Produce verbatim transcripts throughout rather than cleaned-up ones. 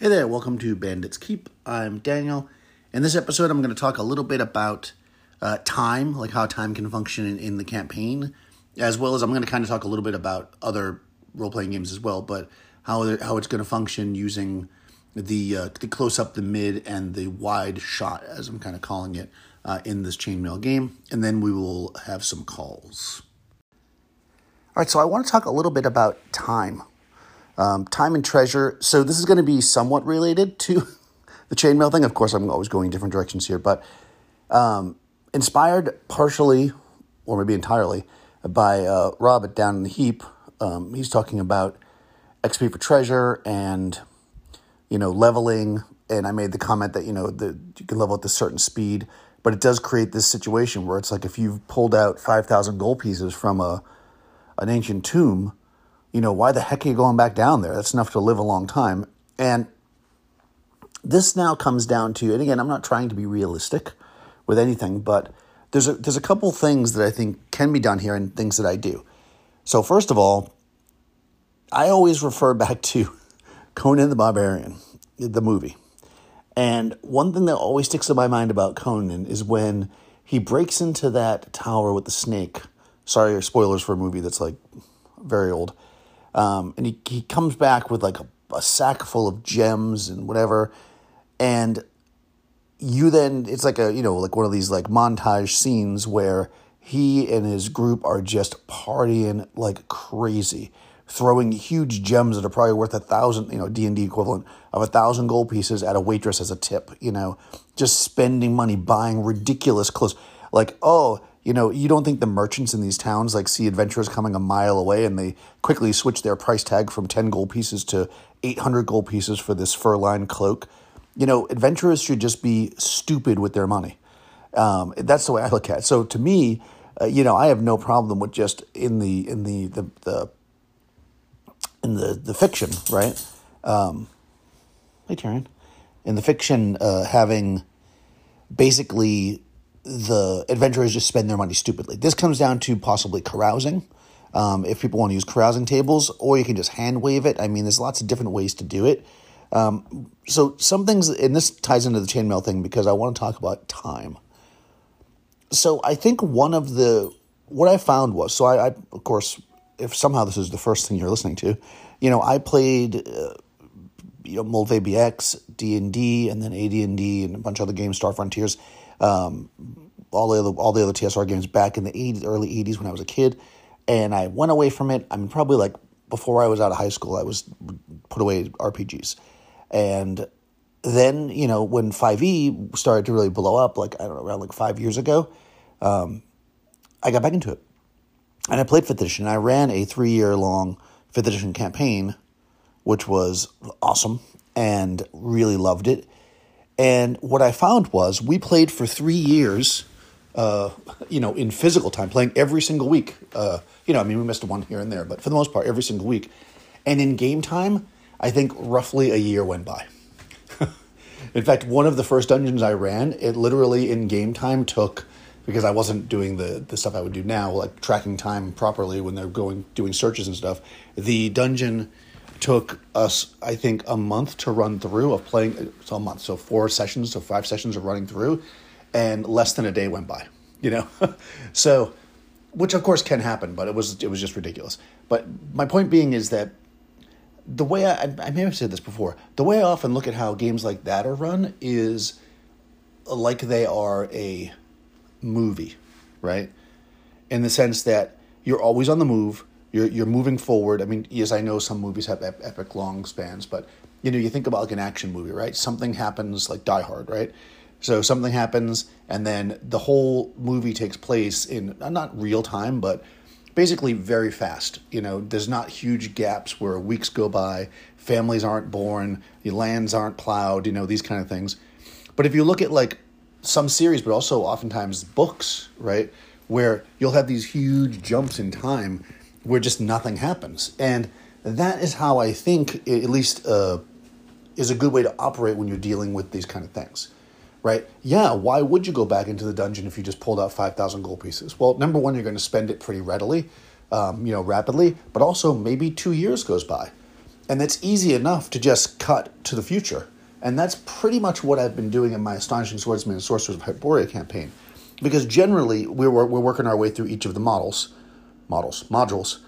Hey there, welcome to Bandits Keep. I'm Daniel. In this episode, I'm going to talk a little bit about uh, time, like how time can function in, in the campaign, as well as I'm going to kind of talk a little bit about other role-playing games as well, but how how it's going to function using the, uh, the close-up, the mid, and the wide shot, as I'm kind of calling it, uh, in this chainmail game. And then we will have some calls. All right, so I want to talk a little bit about time. Um, time and treasure. So this is going to be somewhat related to the chainmail thing. Of course, I'm always going different directions here, but um, inspired partially, or maybe entirely, by uh, Rob at Down at a Heap. Um, he's talking about X P for treasure and, you know, leveling. And I made the comment that, you know, the, you can level at this certain speed, but it does create this situation where it's like if you've pulled out five thousand gold pieces from a an ancient tomb, you know, why the heck are you going back down there? That's enough to live a long time. And this now comes down to, and again, I'm not trying to be realistic with anything, but there's a, there's a couple things that I think can be done here and things that I do. So first of all, I always refer back to Conan the Barbarian, the movie. And one thing that always sticks in my mind about Conan is when he breaks into that tower with the snake. Sorry, spoilers for a movie that's like very old. Um, and he, he comes back with like a, a sack full of gems and whatever. And you then, it's like a, you know, like one of these like montage scenes where he and his group are just partying like crazy, throwing huge gems that are probably worth a thousand, you know, D and D equivalent of a thousand gold pieces at a waitress as a tip, you know, just spending money, buying ridiculous clothes. Like, oh, you know, you don't think the merchants in these towns like see adventurers coming a mile away and they quickly switch their price tag from ten gold pieces to eight hundred gold pieces for this fur-lined cloak. You know, adventurers should just be stupid with their money. Um, that's the way I look at it. So to me, uh, you know, I have no problem with just in the in the the, the in the the fiction, right? Um, hey, Taryn. In the fiction, uh, having basically the adventurers just spend their money stupidly. This comes down to possibly carousing, um, if people want to use carousing tables, or you can just hand wave it. I mean, there's lots of different ways to do it. Um, so some things, and this ties into the chainmail thing because I want to talk about time. So I think one of the, what I found was, so I, I of course, if somehow this is the first thing you're listening to, you know, I played, uh, you know, Moldvay B X, D and D, and then A D and D, and a bunch of other games, Star Frontiers, um, all the other, all the other T S R games back in the eighties, early eighties when I was a kid. And I went away from it. I mean, probably like before I was out of high school, I was put away R P Gs. And then, you know, when five E started to really blow up, like, I don't know, around like five years ago, um, I got back into it. And I played fifth edition. I ran a three-year-long fifth edition campaign, which was awesome and really loved it. And what I found was we played for three years, uh, you know, in physical time, playing every single week. Uh, you know, I mean, we missed one here and there, but for the most part, every single week. And in game time, I think roughly a year went by. In fact, one of the first dungeons I ran, it literally in game time took, because I wasn't doing the, the stuff I would do now, like tracking time properly when they're going doing searches and stuff. The dungeon took us, I think, a month to run through of playing. So a month, so four sessions, so five sessions of running through, and less than a day went by. You know, so which of course can happen, but it was it was just ridiculous. But my point being is that the way I, I may have said this before, the way I often look at how games like that are run is like they are a movie, right? In the sense that you're always on the move, you're you're moving forward. I mean, yes, I know some movies have ep- epic long spans, but you know, you think about like an action movie, right? Something happens, like Die Hard, right? So something happens, and then the whole movie takes place in not real time, but basically very fast. You know, there's not huge gaps where weeks go by, families aren't born, your lands aren't plowed, you know, these kind of things. But if you look at like some series, but also oftentimes books, right, where you'll have these huge jumps in time where just nothing happens. And that is how I think, at least, uh, is a good way to operate when you're dealing with these kind of things, right? Yeah, why would you go back into the dungeon if you just pulled out five thousand gold pieces? Well, number one, you're going to spend it pretty readily, um, you know, rapidly, but also maybe two years goes by. And that's easy enough to just cut to the future. And that's pretty much what I've been doing in my Astonishing Swordsman and Sorcerers of Hyboria campaign. Because generally, we're, we're working our way through each of the models, models, modules.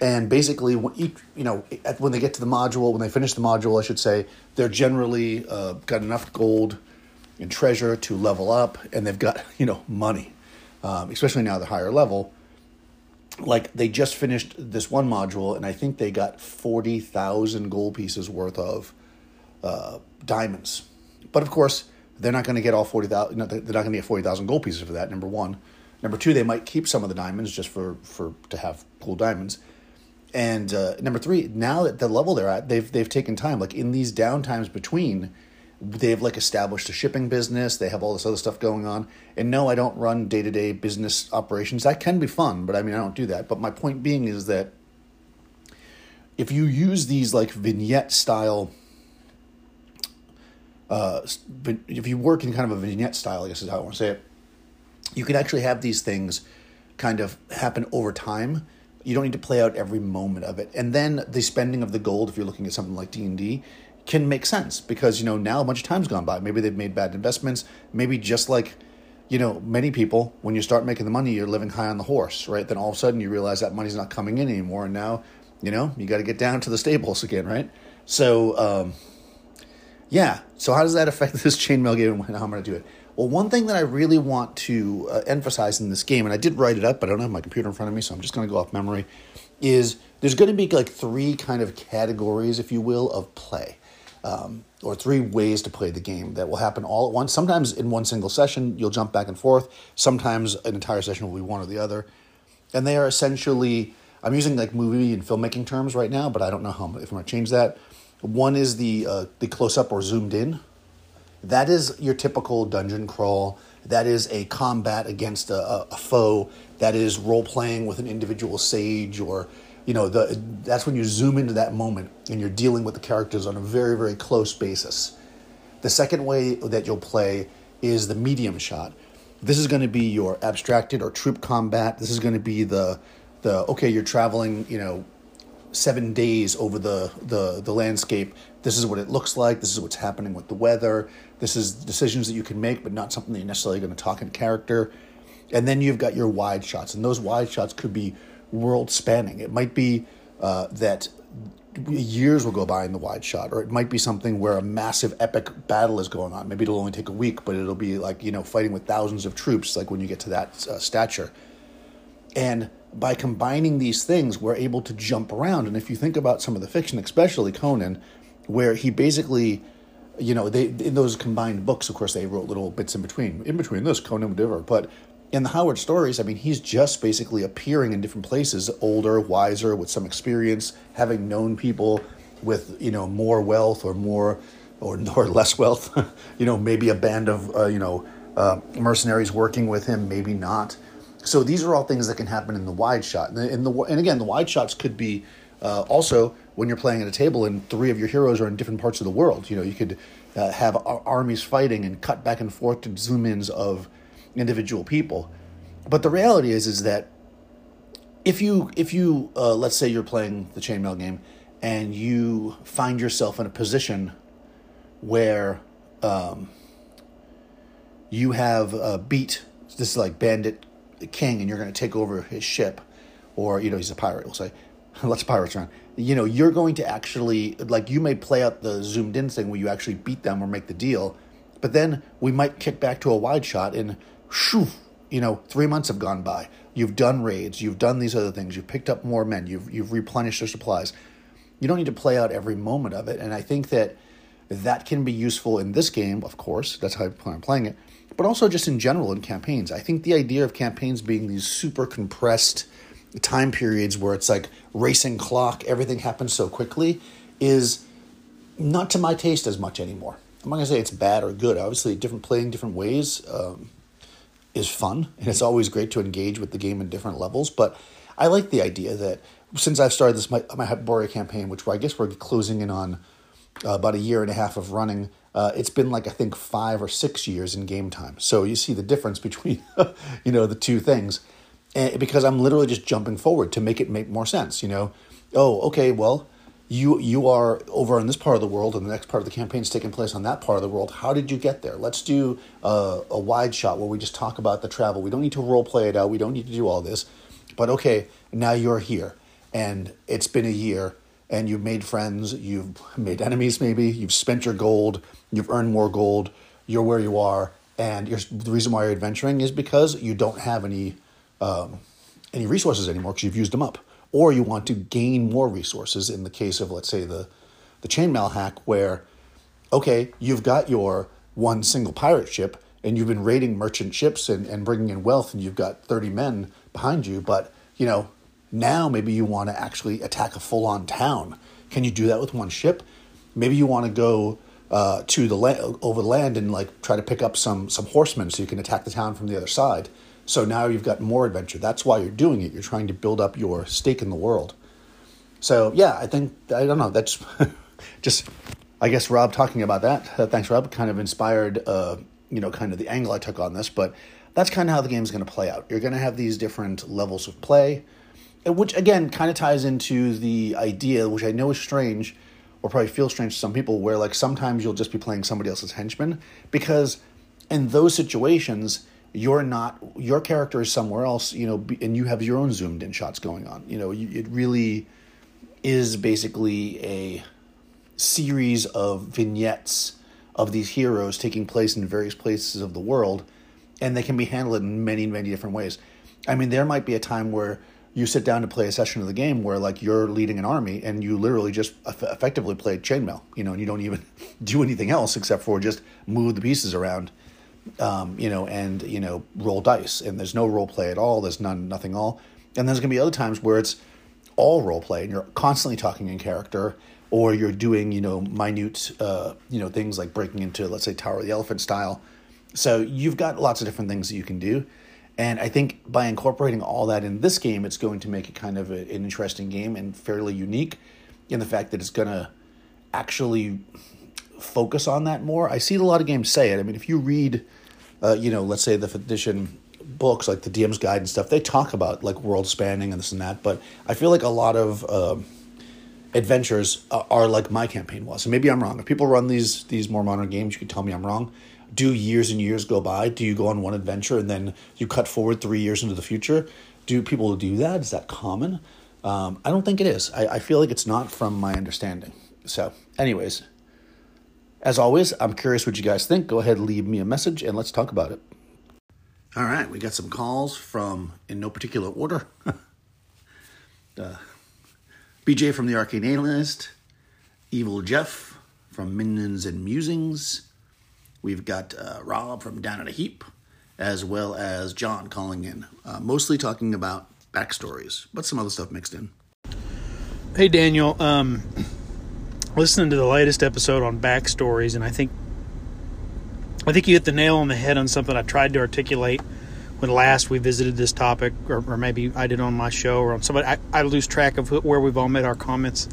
And basically, when each, you know, when they get to the module, when they finish the module, I should say, they're generally uh, got enough gold and treasure to level up. And they've got, you know, money, um, especially now at the higher level. Like, they just finished this one module, and I think they got forty thousand gold pieces worth of uh, diamonds. But, of course, they're not going to get all forty thousand. No, they're not going to get forty thousand gold pieces for that, number one. Number two, they might keep some of the diamonds just for, for to have cool diamonds. And uh, number three, now at the level they're at, they've they've taken time. Like, in these downtimes between, they've, like, established a shipping business. They have all this other stuff going on. And no, I don't run day-to-day business operations. That can be fun, but, I mean, I don't do that. But my point being is that if you use these, like, vignette-style... Uh, if you work in kind of a vignette style, I guess is how I want to say it, you can actually have these things kind of happen over time. You don't need to play out every moment of it. And then the spending of the gold, if you're looking at something like D and D, can make sense because, you know, now a bunch of time's gone by. Maybe they've made bad investments. Maybe just like, you know, many people, when you start making the money, you're living high on the horse, right? Then all of a sudden you realize that money's not coming in anymore. And now, you know, you got to get down to the stables again, right? So, um, yeah. So how does that affect this chainmail game and how I'm going to do it? Well, one thing that I really want to uh, emphasize in this game, and I did write it up, but I don't have my computer in front of me, so I'm just going to go off memory, is there's going to be like three kind of categories, if you will, of play, um, or three ways to play the game that will happen all at once. Sometimes in one single session, you'll jump back and forth. Sometimes an entire session will be one or the other. And they are essentially, I'm using like movie and filmmaking terms right now, but I don't know how if I'm going to change that. One is the uh, the close-up or zoomed in. That is your typical dungeon crawl. That is a combat against a, a foe. That is role-playing with an individual sage or, you know, the that's when you zoom into that moment and you're dealing with the characters on a very, very close basis. The second way that you'll play is the medium shot. This is going to be your abstracted or troop combat. This is going to be the, the okay, you're traveling, you know, seven days over the, the, the landscape. This is what it looks like. This is what's happening with the weather. This is decisions that you can make, but not something that you're necessarily going to talk in character. And then you've got your wide shots, and those wide shots could be world spanning. It might be uh, that years will go by in the wide shot, or it might be something where a massive epic battle is going on. Maybe it'll only take a week, but it'll be like, you know, fighting with thousands of troops, like when you get to that uh, stature. And by combining these things, we're able to jump around. And if you think about some of the fiction, especially Conan, where he basically, you know, they in those combined books, of course, they wrote little bits in between. In between this, Conan would differ. But in the Howard stories, I mean, he's just basically appearing in different places, older, wiser, with some experience, having known people with, you know, more wealth or more or, or less wealth. You know, maybe a band of, uh, you know, uh, mercenaries working with him, maybe not. So these are all things that can happen in the wide shot. And, the, in the, and again, the wide shots could be uh, also when you're playing at a table and three of your heroes are in different parts of the world. You know, you could uh, have ar- armies fighting and cut back and forth to zoom-ins of individual people. But the reality is is that if you, if you uh, let's say you're playing the chainmail game and you find yourself in a position where um, you have uh, beat, this is like Bandit King, and you're going to take over his ship, or, you know, he's a pirate, we'll say, lots of pirates around, you know, you're going to actually, like, you may play out the zoomed in thing where you actually beat them or make the deal, but then we might kick back to a wide shot and, shoo, you know, three months have gone by, you've done raids, you've done these other things, you've picked up more men, you've you've replenished their supplies. You don't need to play out every moment of it, and I think that that can be useful in this game, of course, that's how I'm playing it, but also just in general in campaigns. I think the idea of campaigns being these super compressed time periods where it's like racing clock, everything happens so quickly, is not to my taste as much anymore. I'm not going to say it's bad or good. Obviously, different playing different ways um, is fun, and it's always great to engage with the game in different levels, but I like the idea that since I've started this, my, my Hyperborea campaign, which I guess we're closing in on uh, about a year and a half of running, Uh, it's been like, I think, five or six years in game time. So you see the difference between, you know, the two things. And because I'm literally just jumping forward to make it make more sense, you know. Oh, okay, well, you you are over in this part of the world, and the next part of the campaign is taking place on that part of the world. How did you get there? Let's do a, a wide shot where we just talk about the travel. We don't need to role play it out. We don't need to do all this. But okay, now you're here, and it's been a year, and you've made friends. You've made enemies, maybe. You've spent your gold. You've earned more gold. You're where you are, and you're, the reason why you're adventuring is because you don't have any um, any resources anymore because you've used them up. Or you want to gain more resources in the case of, let's say, the, the chainmail hack where, okay, you've got your one single pirate ship and you've been raiding merchant ships and, and bringing in wealth and you've got thirty men behind you. But, you know, now maybe you want to actually attack a full-on town. Can you do that with one ship? Maybe you want to go uh, to the la- over the land and, like, try to pick up some some horsemen so you can attack the town from the other side. So now you've got more adventure. That's why you're doing it. You're trying to build up your stake in the world. So, yeah, I think, I don't know, that's just, I guess, Rob talking about that. Uh, thanks, Rob. Kind of inspired, uh, you know, kind of the angle I took on this. But that's kind of how the game's going to play out. You're going to have these different levels of play, which, again, kind of ties into the idea, which I know is strange, or probably feels strange to some people, where, like, sometimes you'll just be playing somebody else's henchman. Because in those situations, You're not, your character is somewhere else, you know, and you have your own zoomed in shots going on. You know, you, it really is basically a series of vignettes of these heroes taking place in various places of the world, and they can be handled in many, many different ways. I mean, there might be a time where you sit down to play a session of the game where, like, you're leading an army and you literally just eff- effectively play chainmail, you know, and you don't even do anything else except for just move the pieces around. Um, you know, and, you know, roll dice, and there's no role play at all. There's none, nothing all. And there's going to be other times where it's all role play and you're constantly talking in character, or you're doing, you know, minute, uh, you know, things like breaking into, let's say, Tower of the Elephant style. So you've got lots of different things that you can do. And I think by incorporating all that in this game, it's going to make it kind of a, an interesting game and fairly unique in the fact that it's going to actually focus on that more. I see a lot of games say it. I mean, if you read, uh, you know, let's say the fifth edition books, like the D M's Guide and stuff, they talk about, like, world spanning and this and that, but I feel like a lot of uh, adventures are, are like my campaign was. And maybe I'm wrong. If people run these these more modern games, you can tell me I'm wrong. Do years and years go by? Do you go on one adventure and then you cut forward three years into the future? Do people do that? Is that common? Um, I don't think it is. I, I feel like it's not, from my understanding. So anyways, as always, I'm curious what you guys think. Go ahead, leave me a message, and let's talk about it. All right, we got some calls from, in no particular order, uh, B J from the Arcane Alienist, Evil Jeff from Minions and Musings. We've got uh, Rob from Down at a Heap, as well as John calling in, uh, mostly talking about backstories, but some other stuff mixed in. Hey, Daniel. Um... Listening to the latest episode on backstories, and I think I think you hit the nail on the head on something I tried to articulate when last we visited this topic, or, or maybe I did on my show or on somebody. I, I lose track of who, where we've all made our comments.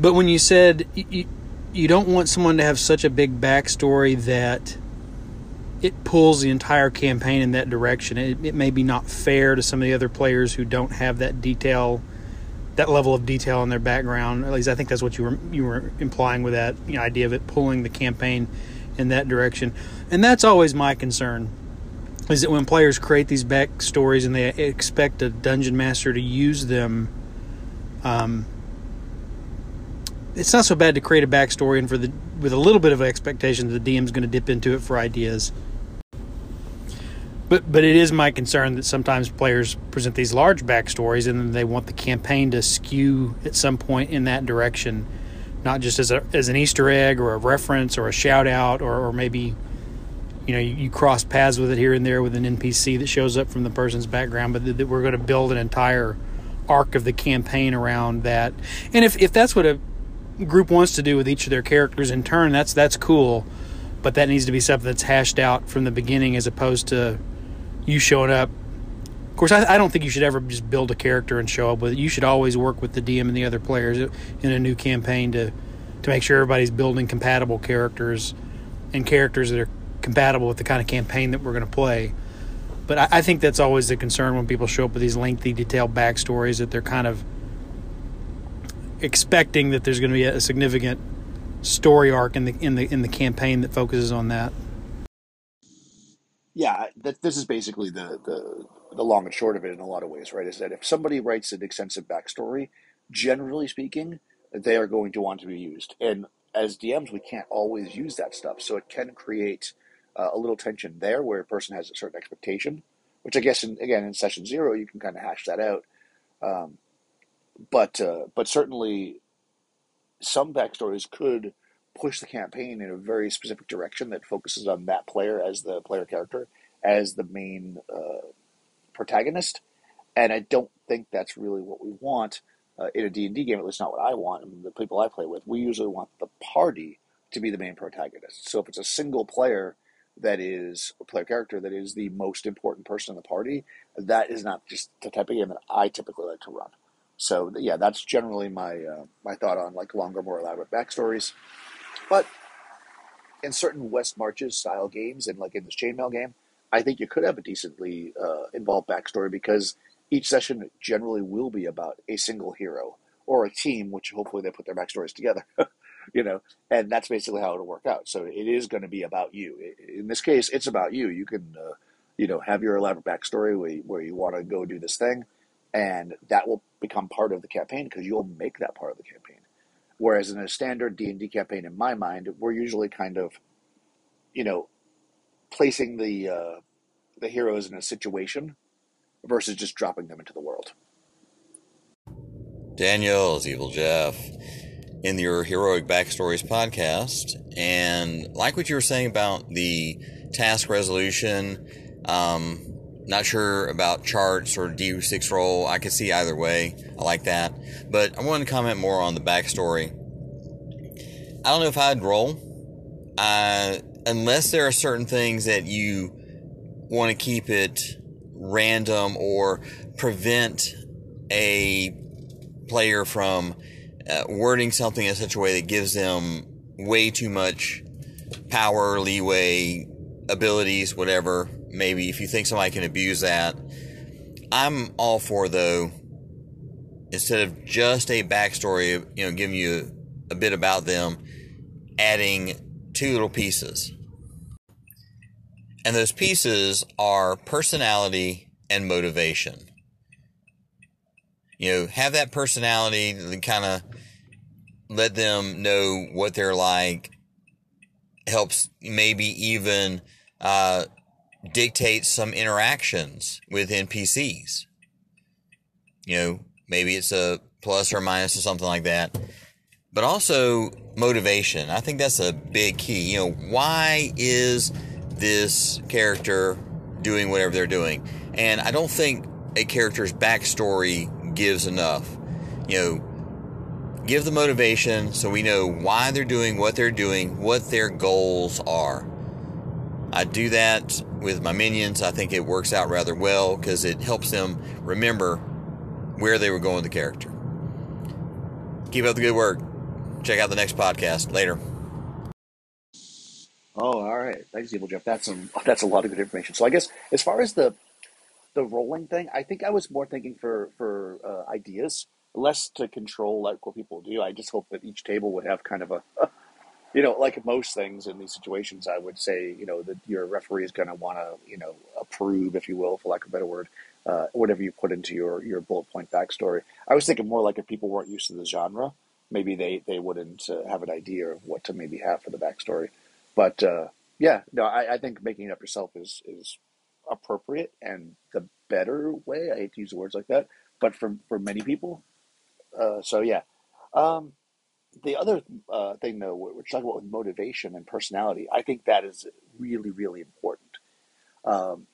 But when you said you, you don't want someone to have such a big backstory that it pulls the entire campaign in that direction, it, it may be not fair to some of the other players who don't have that detail. That level of detail in their background, at least I think that's what you were you were implying with that, you know, idea of it pulling the campaign in that direction. And that's always my concern, is that when players create these backstories and they expect a dungeon master to use them, um, it's not so bad to create a backstory and for the with a little bit of expectation that the D M's going to dip into it for ideas. But but it is my concern that sometimes players present these large backstories and then they want the campaign to skew at some point in that direction, not just as a as an Easter egg or a reference or a shout out or, or maybe, you know, you, you cross paths with it here and there with an N P C that shows up from the person's background, but th- that we're going to build an entire arc of the campaign around that. And if, if that's what a group wants to do with each of their characters in turn, that's that's cool, but that needs to be something that's hashed out from the beginning as opposed to you showing up. Of course, I, I don't think you should ever just build a character and show up with it. You should always work with the D M and the other players in a new campaign to, to make sure everybody's building compatible characters and characters that are compatible with the kind of campaign that we're going to play. But I, I think that's always the concern when people show up with these lengthy, detailed backstories, that they're kind of expecting that there's going to be a significant story arc in the in the in the campaign that focuses on that. Yeah, that, this is basically the, the the long and short of it in a lot of ways, right? Is that if somebody writes an extensive backstory, generally speaking, they are going to want to be used. And as D Ms, we can't always use that stuff. So it can create uh, a little tension there where a person has a certain expectation, which I guess, in, again, in session zero, you can kind of hash that out. Um, but uh, but certainly some backstories could push the campaign in a very specific direction that focuses on that player as the player character, as the main uh, protagonist. And I don't think that's really what we want uh, in a D and D game, at least not what I want and the people I play with. We usually want the party to be the main protagonist. So if it's a single player that is a player character that is the most important person in the party, that is not just the type of game that I typically like to run. So yeah, that's generally my uh, my thought on like longer, more elaborate backstories. But in certain West Marches style games, and like in this Chainmail game, I think you could have a decently uh, involved backstory, because each session generally will be about a single hero or a team, which hopefully they put their backstories together, you know, and that's basically how it'll work out. So it is going to be about you. In this case, it's about you. You can, uh, you know, have your elaborate backstory where you, where you want to go do this thing, and that will become part of the campaign because you'll make that part of the campaign. Whereas in a standard D and D campaign, in my mind, we're usually kind of, you know, placing the uh, the heroes in a situation versus just dropping them into the world. Daniel's Evil Jeff in your Heroic Backstories podcast, and like what you were saying about the task resolution, um, not sure about charts or D six roll. I could see either way. I like that. But I wanted to comment more on the backstory. I don't know if I'd roll. Uh, unless there are certain things that you want to keep it random or prevent a player from uh, wording something in such a way that gives them way too much power, leeway, abilities, whatever. Maybe if you think somebody can abuse that. I'm all for, though, instead of just a backstory, you know, giving you a bit about them, adding two little pieces. And those pieces are personality and motivation. You know, have that personality and kind of let them know what they're like. Helps maybe even uh, dictate some interactions with N P Cs. You know, maybe it's a plus or minus or something like that. But also motivation. I think that's a big key. You know, why is this character doing whatever they're doing? And I don't think a character's backstory gives enough. You know, give the motivation so we know why they're doing what they're doing, what their goals are. I do that with my minions. I think it works out rather well because it helps them remember where they were going with the character. Keep up the good work. Check out the next podcast. Later. Oh, all right. Thanks, Evil Jeff. That's a, that's a lot of good information. So I guess as far as the the rolling thing, I think I was more thinking for, for uh, ideas. Less to control like what people do. I just hope that each table would have kind of a, you know, like most things in these situations, I would say, you know, that your referee is going to want to, you know, approve, if you will, for lack of a better word, uh, whatever you put into your, your bullet point backstory. I was thinking more like if people weren't used to the genre, maybe they, they wouldn't uh, have an idea of what to maybe have for the backstory. But uh, yeah, no, I, I think making it up yourself is, is appropriate and the better way. I hate to use words like that, but for, for many people, Uh, so, yeah. Um, the other uh, thing, though, we're talking about with motivation and personality, I think that is really, really important. Um,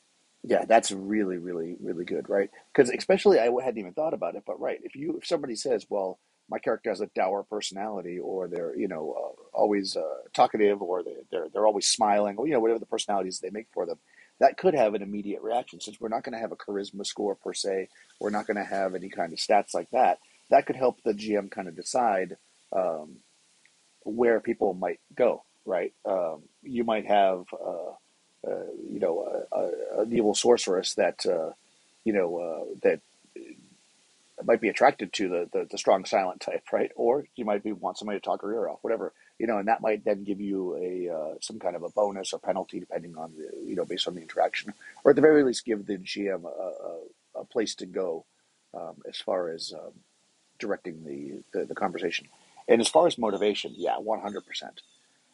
yeah, that's really, really, really good, right? Because especially, I hadn't even thought about it, but right, if you if somebody says, well, my character has a dour personality, or they're, you know, uh, always uh, talkative, or they're, they're, they're always smiling, or, you know, whatever the personalities they make for them, that could have an immediate reaction. Since we're not going to have a charisma score, per se, we're not going to have any kind of stats like that. That could help the G M kind of decide um, where people might go, right? Um, you might have, uh, uh, you know, an evil sorceress that, uh, you know, uh, that that might be attracted to the, the, the strong silent type, right? Or you might be want somebody to talk her ear off, whatever, you know, and that might then give you a uh, some kind of a bonus or penalty depending on, the, you know, based on the interaction, or at the very least give the G M a, a, a place to go um, as far as um, directing the, the, the conversation. And as far as motivation, yeah, one hundred percent.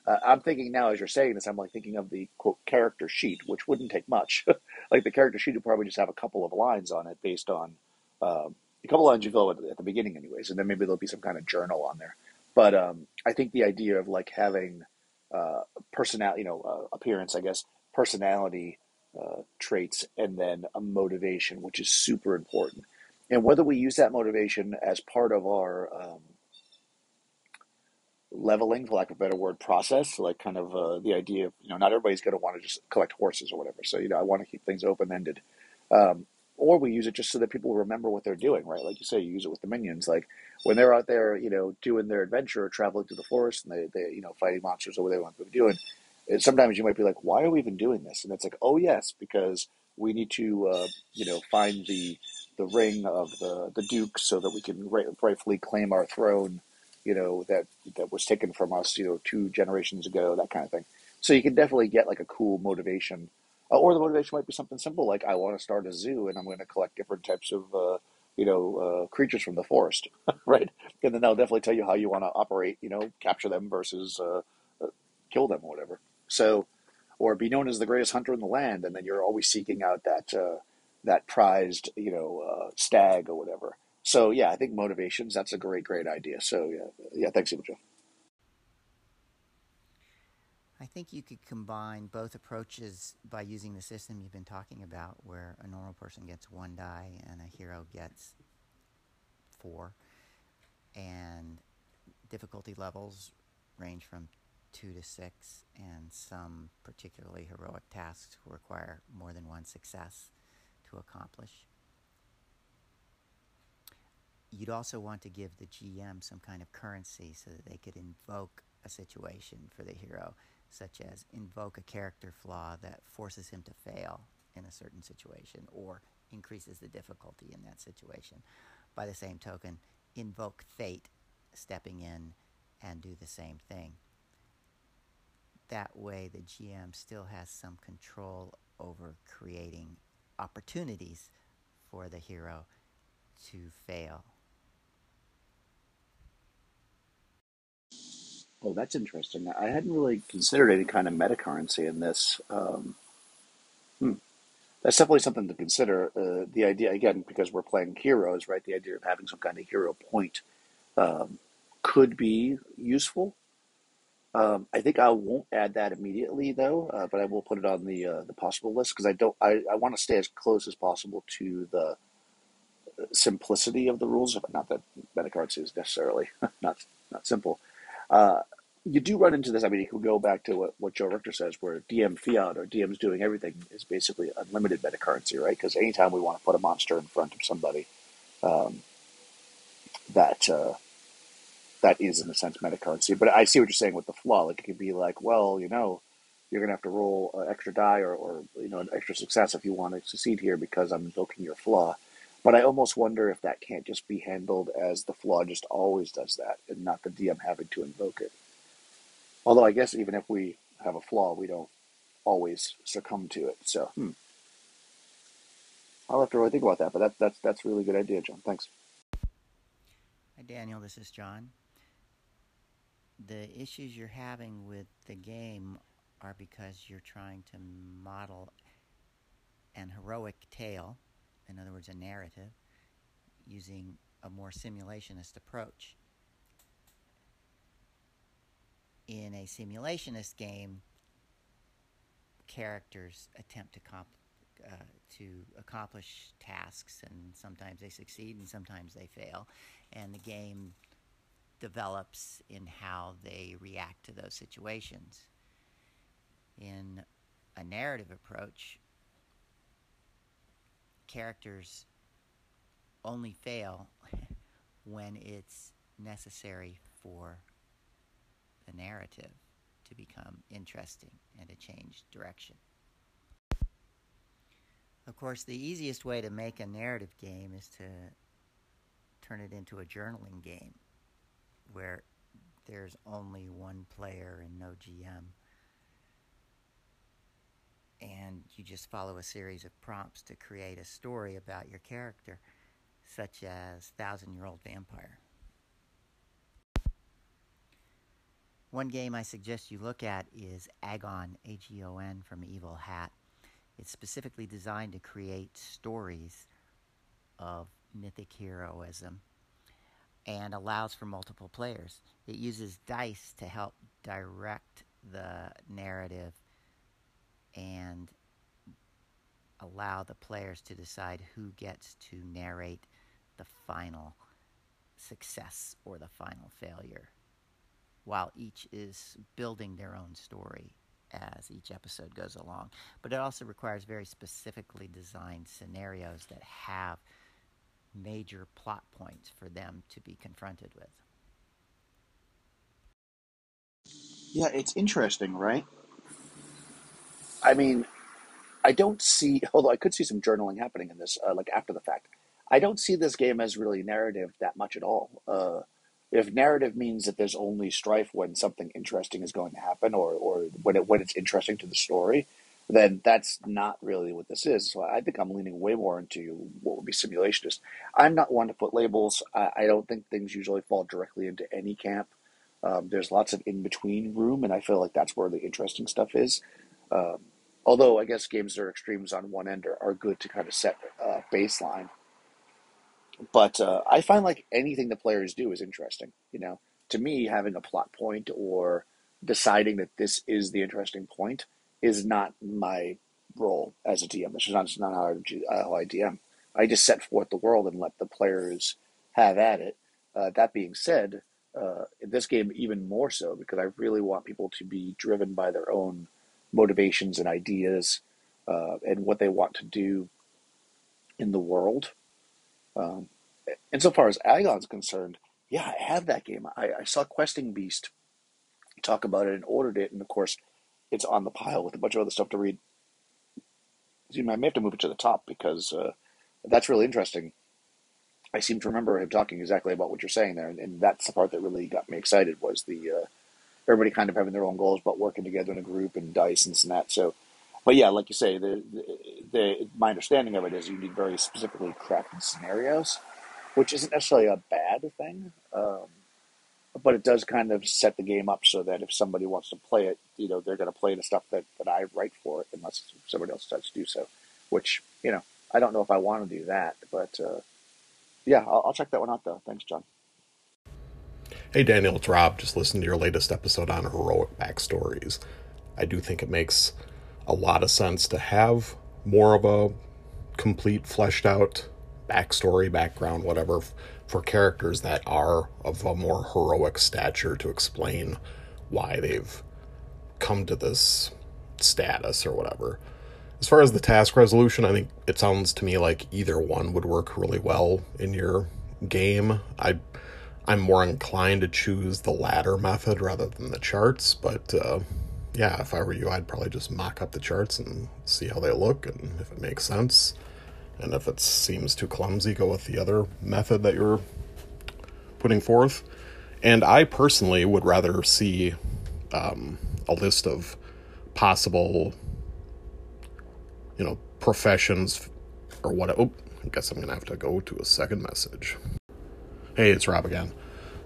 Uh, I'm thinking now, as you're saying this, I'm like thinking of the, quote, character sheet, which wouldn't take much. Like the character sheet would probably just have a couple of lines on it based on, um, a couple of lines you fill at, at the beginning anyways, and then maybe there'll be some kind of journal on there. But um, I think the idea of like having uh, personality, you know, uh, appearance, I guess, personality uh, traits, and then a motivation, which is super important. And whether we use that motivation as part of our um, leveling, for lack of a better word, process, like kind of uh, the idea of, you know, not everybody's going to want to just collect horses or whatever. So, you know, I want to keep things open-ended. Um, or we use it just so that people remember what they're doing, right? Like you say, you use it with the minions. Like when they're out there, you know, doing their adventure or traveling through the forest and they, they you know, fighting monsters or whatever they want to be doing, sometimes you might be like, why are we even doing this? And it's like, oh, yes, because we need to, uh, you know, find the the ring of the, the Duke so that we can right, rightfully claim our throne, you know, that that was taken from us, you know, two generations ago, that kind of thing. So you can definitely get like a cool motivation. Uh, or the motivation might be something simple, like I want to start a zoo and I'm going to collect different types of, uh, you know, uh, creatures from the forest, right? And then they'll definitely tell you how you want to operate, you know, capture them versus uh, uh, kill them or whatever. So, or be known as the greatest hunter in the land, and then you're always seeking out that uh, that prized, you know, uh, stag or whatever. So, yeah, I think motivations, that's a great, great idea. So, yeah, yeah thanks, Evil Jeff. I think you could combine both approaches by using the system you've been talking about, where a normal person gets one die and a hero gets four. And difficulty levels range from two to six, and some particularly heroic tasks require more than one success to accomplish. You'd also want to give the G M some kind of currency so that they could invoke a situation for the hero, such as invoke a character flaw that forces him to fail in a certain situation or increases the difficulty in that situation. By the same token, invoke fate stepping in and do the same thing. That way the G M still has some control over creating opportunities for the hero to fail. Oh, that's interesting. I hadn't really considered any kind of meta currency in this. Um, hmm. That's definitely something to consider. Uh, the idea, again, because we're playing heroes, right? The idea of having some kind of hero point um, could be useful. Um, I think I won't add that immediately, though, uh, but I will put it on the uh, the possible list because I don't. I, I want to stay as close as possible to the simplicity of the rules. Not that meta currency is necessarily not not simple. Uh, you do run into this. I mean, you can go back to what, what Joe Richter says, where D M fiat or D M's doing everything is basically unlimited meta currency, right? Because anytime we want to put a monster in front of somebody, um, that uh, that is in a sense meta currency. But I see what you're saying with the flaw. Like it could be like, well, you know, you're going to have to roll an extra die or, or you know an extra success if you want to succeed here because I'm invoking your flaw. But I almost wonder if that can't just be handled as the flaw just always does that and not the D M having to invoke it. Although I guess even if we have a flaw, we don't always succumb to it. So hmm. I'll have to really think about that, but that, that's, that's a really good idea, John. Thanks. Hi, Daniel. This is John. The issues you're having with the game are because you're trying to model an heroic tale. In other words, a narrative, using a more simulationist approach. In a simulationist game, characters attempt to, comp- uh, to accomplish tasks, and sometimes they succeed and sometimes they fail. And the game develops in how they react to those situations. In a narrative approach, characters only fail when it's necessary for the narrative to become interesting and to change direction. Of course, the easiest way to make a narrative game is to turn it into a journaling game where there's only one player and no G M. And you just follow a series of prompts to create a story about your character, such as Thousand Year Old Vampire. One game I suggest you look at is Agon, A G O N, from Evil Hat. It's specifically designed to create stories of mythic heroism and allows for multiple players. It uses dice to help direct the narrative and allow the players to decide who gets to narrate the final success or the final failure, while each is building their own story as each episode goes along. But it also requires very specifically designed scenarios that have major plot points for them to be confronted with. Yeah, it's interesting, right? I mean, I don't see, although I could see some journaling happening in this, uh, like after the fact. I don't see this game as really narrative that much at all. Uh, if narrative means that there's only strife when something interesting is going to happen, or, or when it, when it's interesting to the story, then that's not really what this is. So I think I'm leaning way more into what would be simulationist. I'm not one to put labels. I, I don't think things usually fall directly into any camp. Um, there's lots of in-between room, and I feel like that's where the interesting stuff is. Um, although I guess games that are extremes on one end are, are good to kind of set a uh, baseline. But uh, I find like anything the players do is interesting. You know, to me, having a plot point or deciding that this is the interesting point is not my role as a D M. This is not, not how, I, how I D M. I just set forth the world and let the players have at it. Uh, that being said, uh, in this game, even more so, because I really want people to be driven by their own motivations and ideas uh, and what they want to do in the world. Um, and so far as Agon's concerned, yeah, I have that game. I, I saw Questing Beast talk about it and ordered it, and of course, it's on the pile with a bunch of other stuff to read. I may have to move it to the top because uh, that's really interesting. I seem to remember him talking exactly about what you're saying there, and, and that's the part that really got me excited was the uh, everybody kind of having their own goals, but working together in a group and dice and that. So, but yeah, like you say, the, the, the my understanding of it is you need very specifically crafted scenarios, which isn't necessarily a bad thing. Um, But it does kind of set the game up so that if somebody wants to play it, you know, they're going to play the stuff that, that I write for it, unless somebody else decides to do so. Which, you know, I don't know if I want to do that. But, uh, yeah, I'll, I'll check that one out, though. Thanks, John. Hey, Daniel, it's Rob. Just listened to your latest episode on heroic backstories. I do think it makes a lot of sense to have more of a complete, fleshed-out backstory, background, whatever, for characters that are of a more heroic stature to explain why they've come to this status or whatever. As far as the task resolution, I think it sounds to me like either one would work really well in your game. I, I'm more inclined to choose the latter method rather than the charts, but uh, yeah, if I were you, I'd probably just mock up the charts and see how they look and if it makes sense. And if it seems too clumsy, go with the other method that you're putting forth. And I personally would rather see um, a list of possible, you know, professions or what. Oh, I guess I'm going to have to go to a second message. Hey, it's Rob again.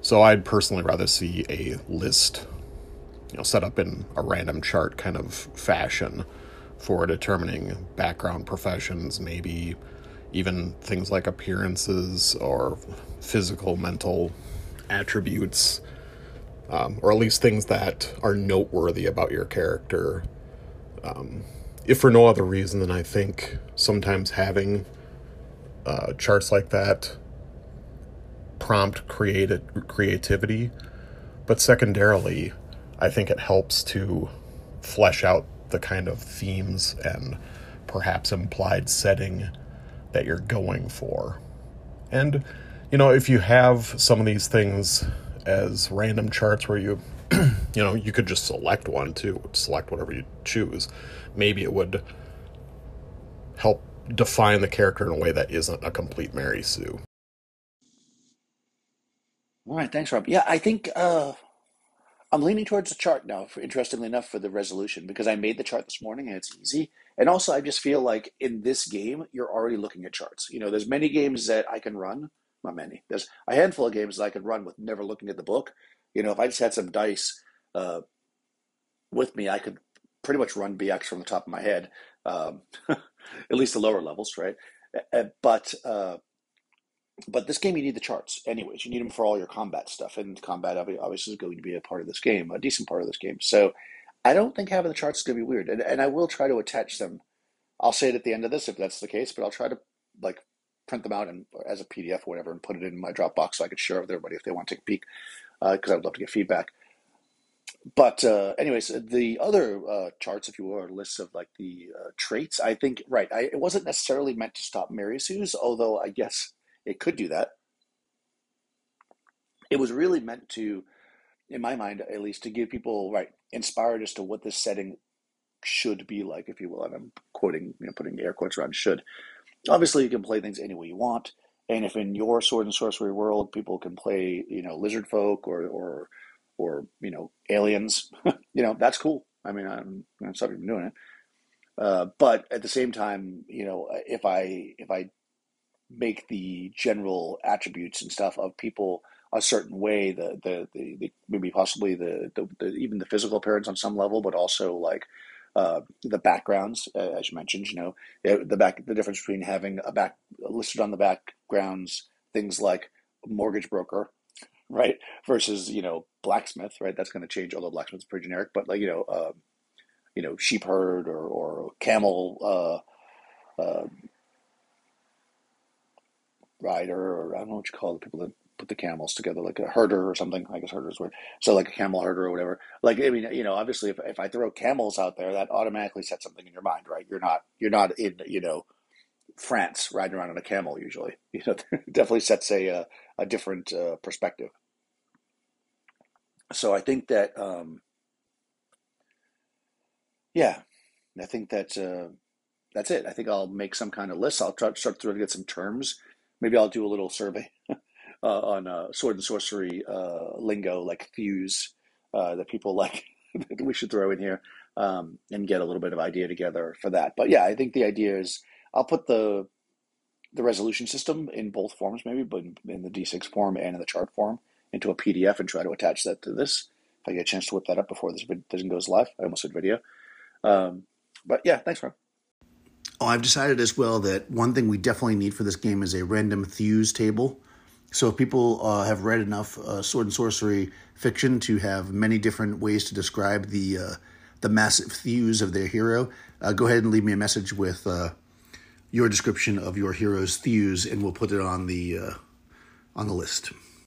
So I'd personally rather see a list, you know, set up in a random chart kind of fashion for determining background professions, maybe even things like appearances or physical, mental attributes, um, or at least things that are noteworthy about your character. Um, if for no other reason than I think sometimes having uh, charts like that prompt created creativity, but secondarily, I think it helps to flesh out the kind of themes and perhaps implied setting that you're going for. And, you know, if you have some of these things as random charts where you, you know, you could just select one too, select whatever you choose, maybe it would help define the character in a way that isn't a complete Mary Sue. All right, thanks, Rob. Yeah, I think uh, I'm leaning towards the chart now, for, interestingly enough, for the resolution, because I made the chart this morning and it's easy. And also, I just feel like in this game, you're already looking at charts. You know, there's many games that I can run. Not many. There's a handful of games that I could run with never looking at the book. You know, if I just had some dice uh, with me, I could pretty much run B X from the top of my head, um, at least the lower levels, right? But uh, but this game, you need the charts anyways. You need them for all your combat stuff, and combat obviously is going to be a part of this game, a decent part of this game. So I don't think having the charts is going to be weird, and, and I will try to attach them. I'll say it at the end of this if that's the case, but I'll try to, like, print them out and as a P D F or whatever and put it in my Dropbox so I could share it with everybody if they want to take a peek, because uh, I would love to get feedback. But uh, anyways, the other uh, charts, if you will, are lists of like the uh, traits. I think, right, I, it wasn't necessarily meant to stop Mary Sue's, although I guess it could do that. It was really meant to, in my mind at least, to give people, right, inspired as to what this setting should be like, if you will. And I'm quoting, you know, putting air quotes around should. Obviously, you can play things any way you want, and if in your sword and sorcery world, people can play, you know, lizard folk or or or you know, aliens, you know, that's cool. I mean, I'm not stopping from doing it. Uh, but at the same time, you know, if I if I make the general attributes and stuff of people a certain way, the the, the, the maybe possibly the, the the even the physical appearance on some level, but also like. Uh, the backgrounds, uh, as you mentioned, you know, the back, the difference between having a back listed on the backgrounds, things like mortgage broker, right, versus, you know, blacksmith, right? That's going to change, although blacksmith's pretty generic, but like, you know, uh, you know, sheep herd or, or camel uh, uh, rider, or I don't know what you call the people that put the camels together, like a herder or something. I guess herder is weird. So like a camel herder or whatever. Like, I mean, you know, obviously if, if I throw camels out there, that automatically sets something in your mind, right? You're not, you're not in, you know, France riding around on a camel usually, you know, definitely sets a, a, a different uh, perspective. So I think that, um, yeah, I think that uh, that's it. I think I'll make some kind of list. I'll try to start through to get some terms. Maybe I'll do a little survey. Uh, on uh, sword and sorcery uh, lingo, like thews, uh, that people like that we should throw in here, um, and get a little bit of idea together for that. But yeah, I think the idea is I'll put the the resolution system in both forms, maybe, but in the D six form and in the chart form, into a P D F and try to attach that to this. If I get a chance to whip that up before this thing goes live, I almost said video. Um, but yeah, thanks, Rob. Oh, I've decided as well that one thing we definitely need for this game is a random thews table. So if people uh, have read enough uh, sword and sorcery fiction to have many different ways to describe the uh, the massive thews of their hero, uh, go ahead and leave me a message with uh, your description of your hero's thews, and we'll put it on the uh, on the list.